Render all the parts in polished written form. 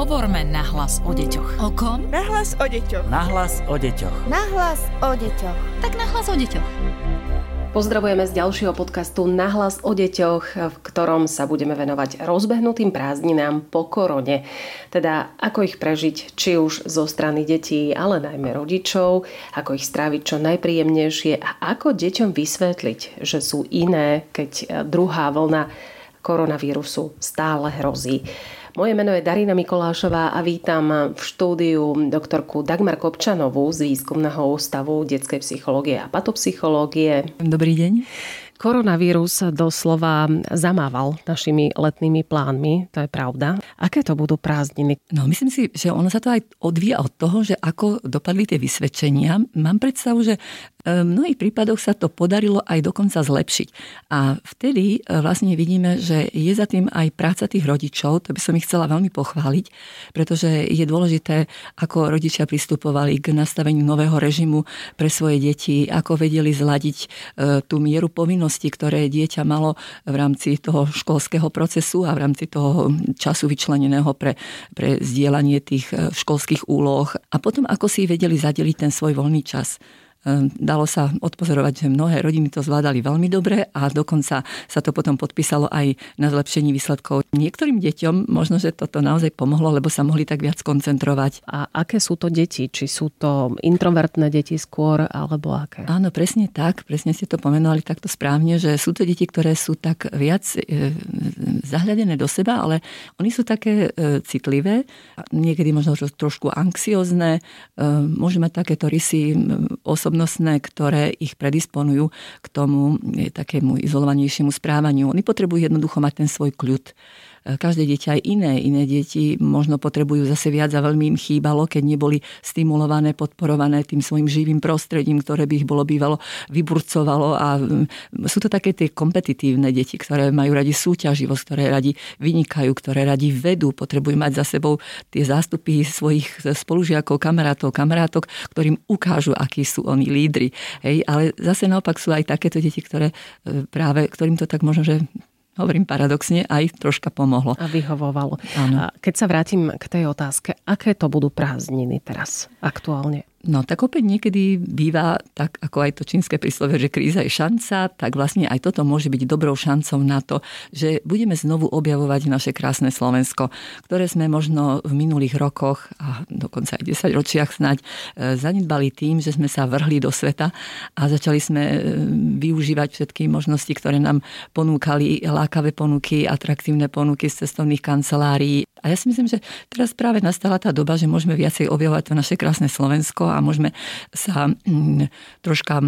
hovorme nahlas o deťoch. O kom? Nahlas o deťoch. Nahlas o deťoch. Nahlas o deťoch. Tak nahlas o deťoch. Pozdravujeme z ďalšieho podcastu Nahlas o deťoch, v ktorom sa budeme venovať rozbehnutým prázdninám po korone. Teda ako ich prežiť, či už zo strany detí, ale najmä rodičov, ako ich stráviť čo najpríjemnejšie a ako deťom vysvetliť, že sú iné, keď druhá vlna koronavírusu stále hrozí. Moje meno je Darina Mikolášová a vítam v štúdiu doktorku Dagmar Kopčanovú z Výskumného ústavu detskej psychológie a patopsychológie. Dobrý deň. Koronavírus doslova zamával našimi letnými plánmi, to je pravda. Aké to budú prázdniny? No, myslím si, že ono sa to aj odvíja od toho, že ako dopadli tie vysvedčenia. Mám predstavu, že v mnohých prípadoch sa to podarilo aj dokonca zlepšiť. A vtedy vlastne vidíme, že je za tým aj práca tých rodičov, to by som ich chcela veľmi pochváliť, pretože je dôležité, ako rodičia pristupovali k nastaveniu nového režimu pre svoje deti, ako vedeli zladiť tú mieru povinnosti, ktoré dieťa malo v rámci toho školského procesu a v rámci toho času vyčleneného pre zdieľanie tých školských úloh. A potom, ako si vedeli zadeliť ten svoj voľný čas. Dalo sa odpozorovať, že mnohé rodiny to zvládali veľmi dobre a dokonca sa to potom podpísalo aj na zlepšení výsledkov. Niektorým deťom možno, že toto naozaj pomohlo, lebo sa mohli tak viac koncentrovať. A aké sú to deti? Či sú to introvertné deti skôr, alebo aké? Áno, presne tak. Presne ste to pomenovali takto správne, že sú to deti, ktoré sú tak viac zahľadené do seba, ale oni sú také citlivé, niekedy možno trošku anxiózne, môže mať takéto rysy ktoré ich predisponujú k tomu takému izolovanejšiemu správaniu. Oni potrebujú jednoducho mať ten svoj kľud. Každé dieťa je iné. Iné deti možno potrebujú zase viac a veľmi im chýbalo, keď neboli stimulované, podporované tým svojim živým prostredím, ktoré by ich bolo bývalo, vyburcovalo. A sú to také tie kompetitívne deti, ktoré majú radi súťaživosť, ktoré radi vynikajú, ktoré radi vedú, potrebujú mať za sebou tie zástupy svojich spolužiakov, kamarátov, kamarátok, ktorým ukážu, akí sú oni lídri. Hej, ale zase naopak sú aj takéto deti, ktoré práve, ktorým to tak možno, že hovorím paradoxne, aj troška pomohlo. A vyhovovalo. Áno. Keď sa vrátim k tej otázke, aké to budú prázdniny teraz aktuálne? No tak opäť niekedy býva, tak ako aj to čínske príslovie, že kríza je šanca, tak vlastne aj toto môže byť dobrou šancou na to, že budeme znovu objavovať naše krásne Slovensko, ktoré sme možno v minulých rokoch a dokonca aj 10 ročiach snáď zanedbali tým, že sme sa vrhli do sveta a začali sme využívať všetky možnosti, ktoré nám ponúkali, lákavé ponuky, atraktívne ponuky z cestovných kancelárií. A ja si myslím, že teraz práve nastala tá doba, že môžeme viacej objavovať to naše krásne Slovensko a môžeme sa troška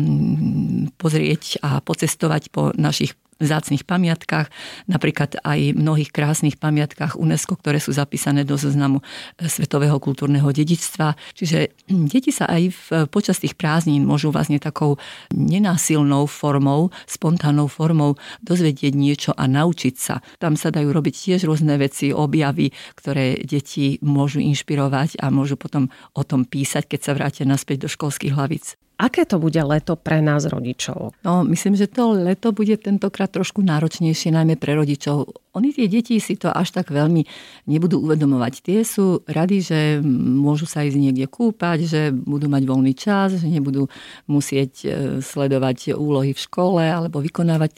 pozrieť a pocestovať po našich vzácnych pamiatkách, napríklad aj mnohých krásnych pamiatkách UNESCO, ktoré sú zapísané do zoznamu svetového kultúrneho dedičstva. Čiže deti sa aj počas tých prázdnin môžu vlastne takou nenásilnou formou, spontánnou formou dozvedieť niečo a naučiť sa. Tam sa dajú robiť tiež rôzne veci, objavy, ktoré deti môžu inšpirovať a môžu potom o tom písať, keď sa vrátia naspäť do školských hlavíc. Aké to bude leto pre nás rodičov? No, myslím, že to leto bude tentokrát trošku náročnejšie, najmä pre rodičov. Oni, tie deti, si to až tak veľmi nebudú uvedomovať. Tie sú radi, že môžu sa ísť niekde kúpať, že budú mať voľný čas, že nebudú musieť sledovať úlohy v škole alebo vykonávať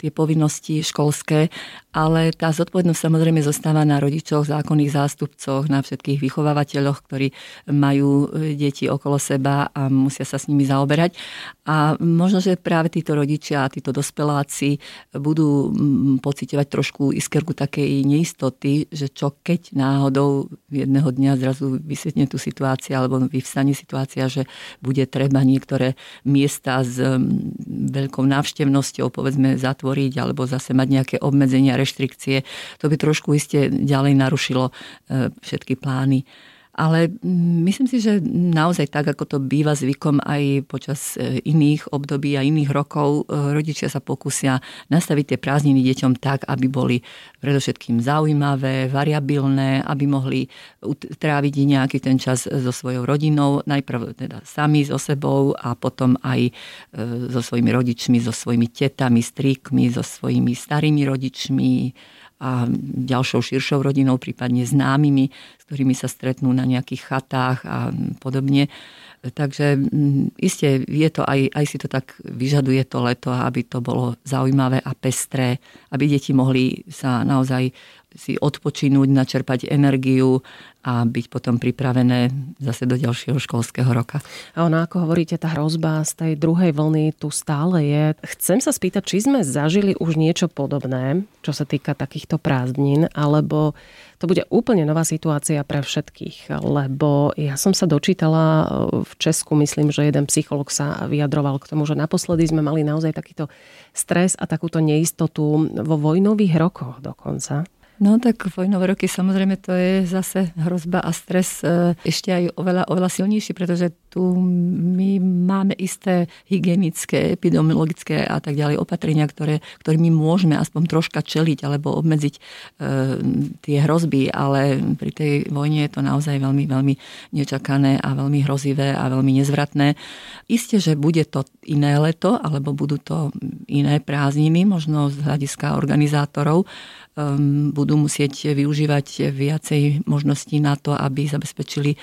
tie povinnosti školské. Ale tá zodpovednosť samozrejme zostáva na rodičoch, zákonných zástupcoch, na všetkých vychovávateľoch, ktorí majú deti okolo seba a musia sa s nimi zaoberať. A možno, že práve títo rodičia a títo dospeláci budú pociťovať trošku iskerku takej neistoty, že čo keď náhodou jedného dňa zrazu vysvetne tú situáciu alebo vyvstane situácia, že bude treba niektoré miesta s veľkou návštevnosťou povedzme zatvoriť alebo zase mať nejaké obmedzenia, reštrikcie, to by trošku iste ďalej narušilo všetky plány. Ale myslím si, že naozaj tak, ako to býva zvykom aj počas iných období a iných rokov, rodičia sa pokúsia nastaviť tie prázdniny deťom tak, aby boli predovšetkým zaujímavé, variabilné, aby mohli tráviť nejaký ten čas so svojou rodinou, najprv teda sami so sebou a potom aj so svojimi rodičmi, so svojimi tetami, strýkmi, so svojimi starými rodičmi, a ďalšou širšou rodinou, prípadne známymi, s ktorými sa stretnú na nejakých chatách a podobne. Takže iste je to, aj si to tak vyžaduje to leto, aby to bolo zaujímavé a pestré, aby deti mohli sa naozaj si odpočinúť, načerpať energiu a byť potom pripravené zase do ďalšieho školského roka. A ono, ako hovoríte, tá hrozba z tej druhej vlny tu stále je. Chcem sa spýtať, či sme zažili už niečo podobné, čo sa týka takýchto prázdnin, alebo to bude úplne nová situácia pre všetkých. Lebo ja som sa dočítala v Česku, myslím, že jeden psychológ sa vyjadroval k tomu, že naposledy sme mali naozaj takýto stres a takúto neistotu vo vojnových rokoch dokonca. No tak vojnové roky, samozrejme, to je zase hrozba a stres ešte aj oveľa silnejší, pretože tu my máme isté hygienické, epidemiologické a tak ďalej opatrenia, ktorými môžeme aspoň troška čeliť alebo obmedziť tie hrozby, ale pri tej vojne je to naozaj veľmi, veľmi nečakané a veľmi hrozivé a veľmi nezvratné. Isté, že bude to iné leto, alebo budú to iné prázdniny, možno z hľadiska organizátorov, budú musieť využívať viacej možností na to, aby zabezpečili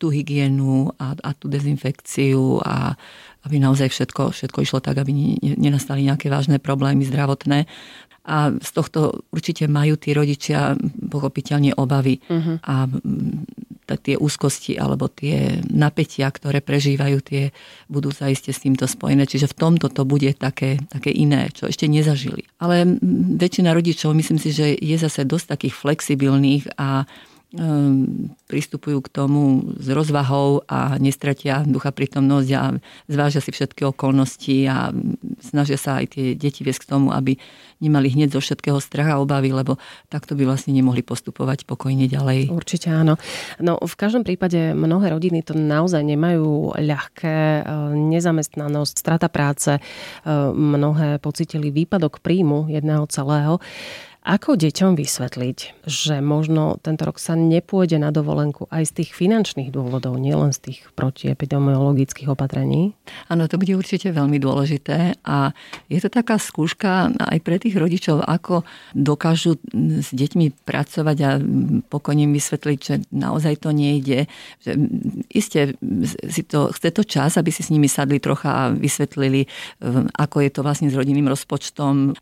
tú hygienu a tú dezinfekciu a aby naozaj všetko išlo tak, aby nenastali nejaké vážne problémy zdravotné. A z tohto určite majú tí rodičia pochopiteľne obavy. Uh-huh. A tie úzkosti alebo tie napätia, ktoré prežívajú, tie budú zaiste s týmto spojené. Čiže v tomto to bude také iné, čo ešte nezažili. Ale väčšina rodičov, myslím si, že je zase dosť takých flexibilných a pristupujú k tomu s rozvahou a nestratia ducha prítomnosť a zvážia si všetky okolnosti a snažia sa aj tie deti viesť k tomu, aby nemali hneď zo všetkého strach a obavy, lebo takto by vlastne nemohli postupovať pokojne ďalej. Určite áno. No v každom prípade mnohé rodiny to naozaj nemajú ľahké. Nezamestnanosť, strata práce, mnohé pocítili výpadok príjmu jedného celého. Ako deťom vysvetliť, že možno tento rok sa nepôjde na dovolenku aj z tých finančných dôvodov, nielen z tých protiepidemiologických opatrení? Áno, to bude určite veľmi dôležité a je to taká skúška aj pre tých rodičov, ako dokážu s deťmi pracovať a pokojne vysvetliť, že naozaj to nejde. Že iste chce to čas, aby si s nimi sadli trocha a vysvetlili, ako je to vlastne s rodinným rozpočtom.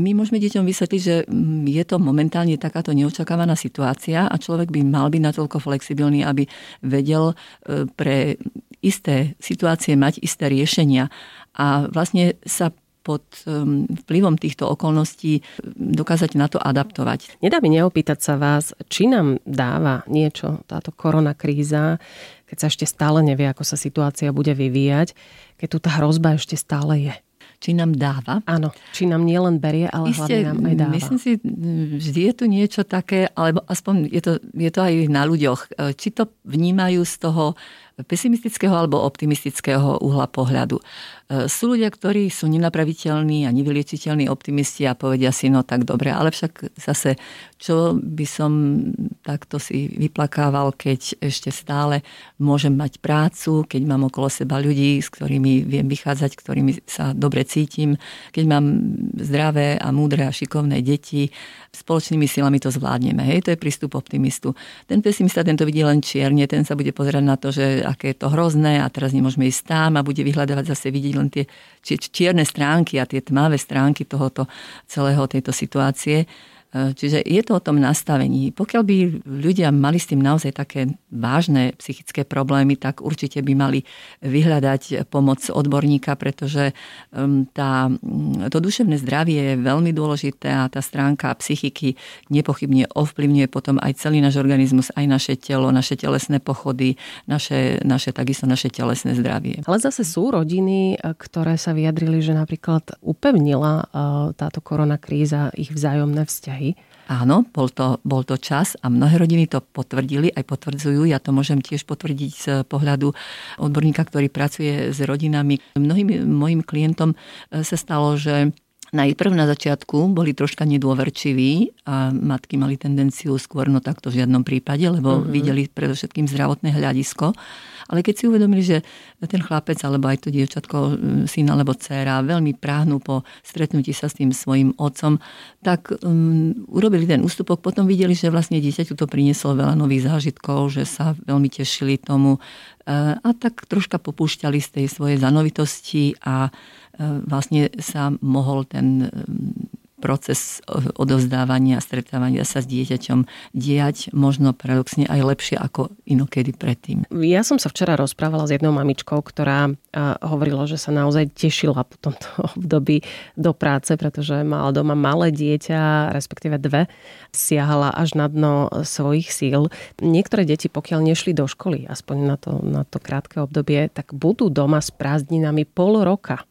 My môžeme deťom vysvetliť, že je to momentálne takáto neočakávaná situácia a človek by mal byť natoľko flexibilný, aby vedel pre isté situácie mať isté riešenia. A vlastne sa pod vplyvom týchto okolností dokázať na to adaptovať. Nedá mi neopýtať sa vás, či nám dáva niečo táto koronakríza, keď sa ešte stále nevie, ako sa situácia bude vyvíjať, keď tu tá hrozba ešte stále je. Či nám dáva. Áno, či nám nielen berie, ale hlavne nám aj dáva. Myslím si, vždy je tu niečo také, alebo aspoň je to aj na ľuďoch. Či to vnímajú z toho pesimistického alebo optimistického uhla pohľadu. Sú ľudia, ktorí sú nenapraviteľní a nevyliečiteľní optimisti a povedia si, no tak dobre, ale však zase, čo by som takto si vyplakával, keď ešte stále môžem mať prácu, keď mám okolo seba ľudí, s ktorými viem vychádzať, ktorými sa dobre cítim, keď mám zdravé a múdre a šikovné deti, spoločnými silami to zvládneme. Hej, to je prístup optimistu. Ten pesimista, ten to vidí len čierne, ten sa bude pozerať na to, že aké je to hrozné a teraz nemôžeme ísť tam a bude vyhľadávať zase vidieť len tie čierne stránky a tie tmavé stránky tohoto celého tejto situácie. Čiže je to o tom nastavení. Pokiaľ by ľudia mali s tým naozaj také vážne psychické problémy, tak určite by mali vyhľadať pomoc odborníka, pretože to duševné zdravie je veľmi dôležité a tá stránka psychiky nepochybne ovplyvňuje potom aj celý náš organizmus, aj naše telo, naše telesné pochody, takisto naše telesné zdravie. Ale zase sú rodiny, ktoré sa vyjadrili, že napríklad upevnila táto koronakríza ich vzájomné vzťahy. Áno, bol to čas a mnohé rodiny to potvrdili, aj potvrdzujú. Ja to môžem tiež potvrdiť z pohľadu odborníka, ktorý pracuje s rodinami. Mnohým mojim klientom sa stalo, že Najprv na začiatku boli troška nedôverčiví a matky mali tendenciu skôr, no takto v žiadnom prípade, lebo videli predovšetkým zdravotné hľadisko. Ale keď si uvedomili, že ten chlapec alebo aj to dievčatko, syn alebo dcéra veľmi práhnú po stretnutí sa s tým svojim otcom, tak urobili ten ústupok. Potom videli, že vlastne dieťaťu to prinieslo veľa nových zážitkov, že sa veľmi tešili tomu a tak troška popúšťali z tej svojej zanovitosti a vlastne sa mohol ten proces odovzdávania a stretávania sa s dieťaťom diať možno paradoxne aj lepšie ako inokedy predtým. Ja som sa včera rozprávala s jednou mamičkou, ktorá hovorila, že sa naozaj tešila po tomto období do práce, pretože mala doma malé dieťa, respektíve dve, siahala až na dno svojich síl. Niektoré deti, pokiaľ nešli do školy, aspoň na to krátke obdobie, tak budú doma s prázdninami pol roka.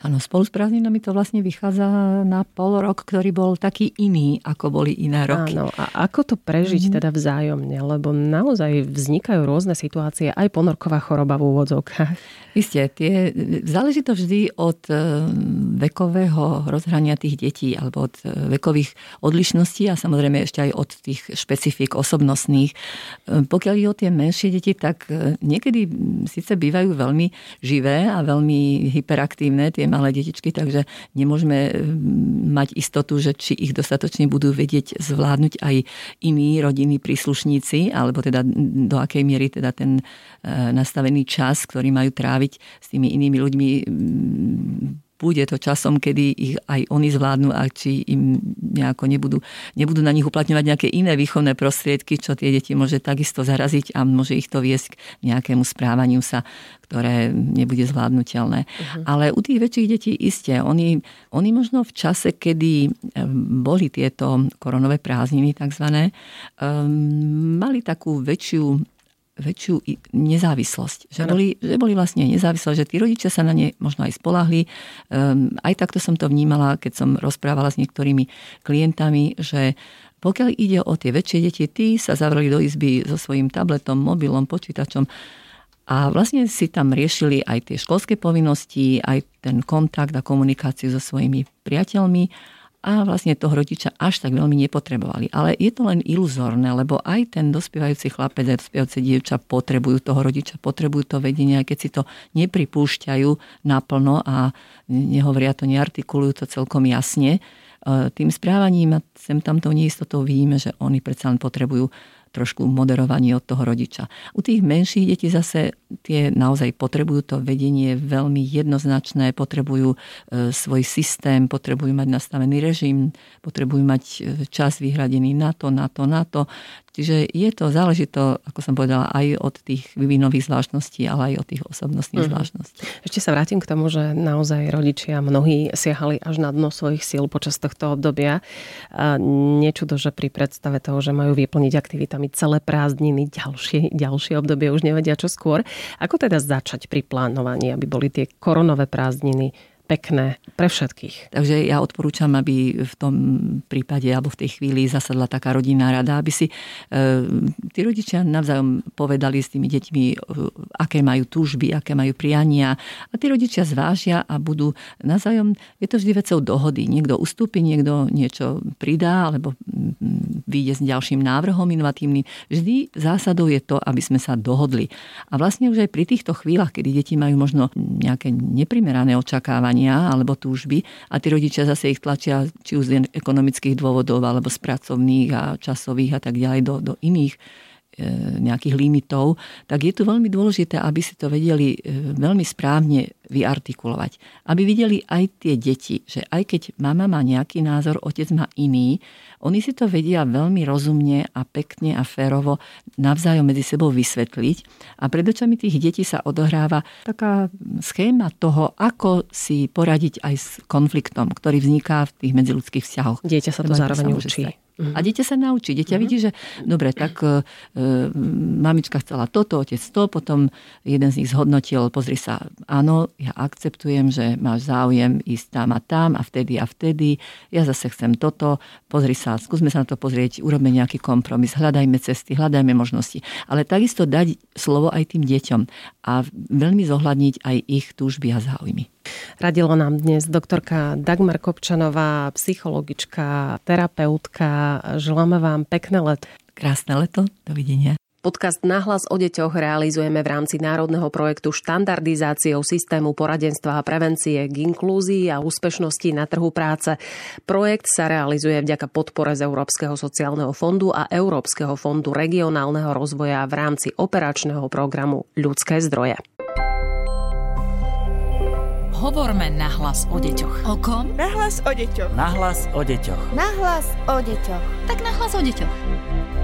Áno, spolu s prázdninami to vlastne vychádza na pol rok, ktorý bol taký iný, ako boli iné roky. Áno, a ako to prežiť teda vzájomne? Lebo naozaj vznikajú rôzne situácie, aj ponorková choroba v úvodzovkách. Isté, záleží to vždy od vekového rozhrania tých detí, alebo od vekových odlišností a samozrejme ešte aj od tých špecifík osobnostných. Pokiaľ je o tie menšie deti, tak niekedy síce bývajú veľmi živé a veľmi hyperaktívne tie malé detičky, takže nemôžeme mať istotu, že či ich dostatočne budú vedieť zvládnuť aj iní rodinní príslušníci, alebo teda do akej miery teda ten nastavený čas, ktorý majú tráviť s tými inými ľuďmi, bude to časom, kedy ich aj oni zvládnu a či im nejako nebudú na nich uplatňovať nejaké iné výchovné prostriedky, čo tie deti môže takisto zaraziť a môže ich to viesť k nejakému správaniu sa, ktoré nebude zvládnutelné. Ale u tých väčších detí iste. Oni možno v čase, kedy boli tieto koronové prázdniny takzvané, mali takú väčšiu nezávislosť. Že boli vlastne nezávislé, že tí rodičia sa na ne možno aj spolahli. Aj takto som to vnímala, keď som rozprávala s niektorými klientami, že pokiaľ ide o tie väčšie deti, tí sa zavreli do izby so svojím tabletom, mobilom, počítačom a vlastne si tam riešili aj tie školské povinnosti, aj ten kontakt a komunikáciu so svojimi priateľmi a vlastne toho rodiča až tak veľmi nepotrebovali. Ale je to len iluzorné, lebo aj ten dospievajúci chlapec, aj dospievajúce dievča potrebujú toho rodiča, potrebujú to vedenie, aj keď si to nepripúšťajú naplno a nehovoria to, neartikulujú to celkom jasne. Tým správaním a sem tamto neistotou vidíme, že oni predsa len potrebujú trošku moderovanie od toho rodiča. U tých menších detí zase tie naozaj potrebujú to vedenie veľmi jednoznačné, potrebujú svoj systém, potrebujú mať nastavený režim, potrebujú mať čas vyhradený na to. Čiže je to, záleží to, ako som povedala, aj od tých vývinových zvláštností, ale aj od tých osobnostných zvláštností. Ešte sa vrátim k tomu, že naozaj rodičia mnohí siahali až na dno svojich síl počas tohto obdobia. Nečudo, že pri predstave toho, že majú vyplniť aktivitami celé prázdniny, ďalšie obdobie už nevedia čo skôr. Ako teda začať pri plánovaní, aby boli tie koronové prázdniny pekné pre všetkých? Takže ja odporúčam, aby v tom prípade alebo v tej chvíli zasadla taká rodinná rada, aby si tí rodičia navzájom povedali s tými deťmi, aké majú túžby, aké majú priania a tí rodičia zvážia a budú navzájom, je to vždy vecou dohody. Niekto ustúpi, niekto niečo pridá alebo vyjde s ďalším návrhom inovatívnym. Vždy zásadou je to, aby sme sa dohodli. A vlastne už aj pri týchto chvíľach, kedy deti majú možno nejaké neprimerané očakávanie alebo túžby a tí rodičia zase ich tlačia či už z ekonomických dôvodov alebo z pracovných a časových a tak ďalej do iných nejakých limitov, tak je tu veľmi dôležité, aby si to vedeli veľmi správne vyartikulovať. Aby videli aj tie deti, že aj keď mama má nejaký názor, otec má iný, oni si to vedia veľmi rozumne a pekne a férovo navzájom medzi sebou vysvetliť a pred očami tých detí sa odohráva taká schéma toho, ako si poradiť aj s konfliktom, ktorý vzniká v tých medziľudských vzťahoch. Dieťa sa to zároveň učí. A dieťa sa naučí. Dieťa vidí, že dobre, tak mamička chcela toto, otec to, potom jeden z nich zhodnotil, pozri sa, áno, ja akceptujem, že máš záujem ísť tam a vtedy, ja zase chcem toto, pozri sa, skúsme sa na to pozrieť, urobme nejaký kompromis, hľadajme cesty, hľadajme možnosti. Ale takisto dať slovo aj tým deťom a veľmi zohľadniť aj ich túžby a záujmy. Radila nám dnes doktorka Dagmar Kopčanová, psychologička, terapeutka. Želáme vám pekné leto. Krásne leto. Dovidenia. Podcast Nahlas o deťoch realizujeme v rámci národného projektu štandardizáciou systému poradenstva a prevencie k inklúzii a úspešnosti na trhu práce. Projekt sa realizuje vďaka podpore z Európskeho sociálneho fondu a Európskeho fondu regionálneho rozvoja v rámci operačného programu Ľudské zdroje. Hovorme nahlas o deťoch. O kom? Nahlas o deťoch. Nahlas o deťoch. Nahlas o deťoch. Tak nahlas o deťoch.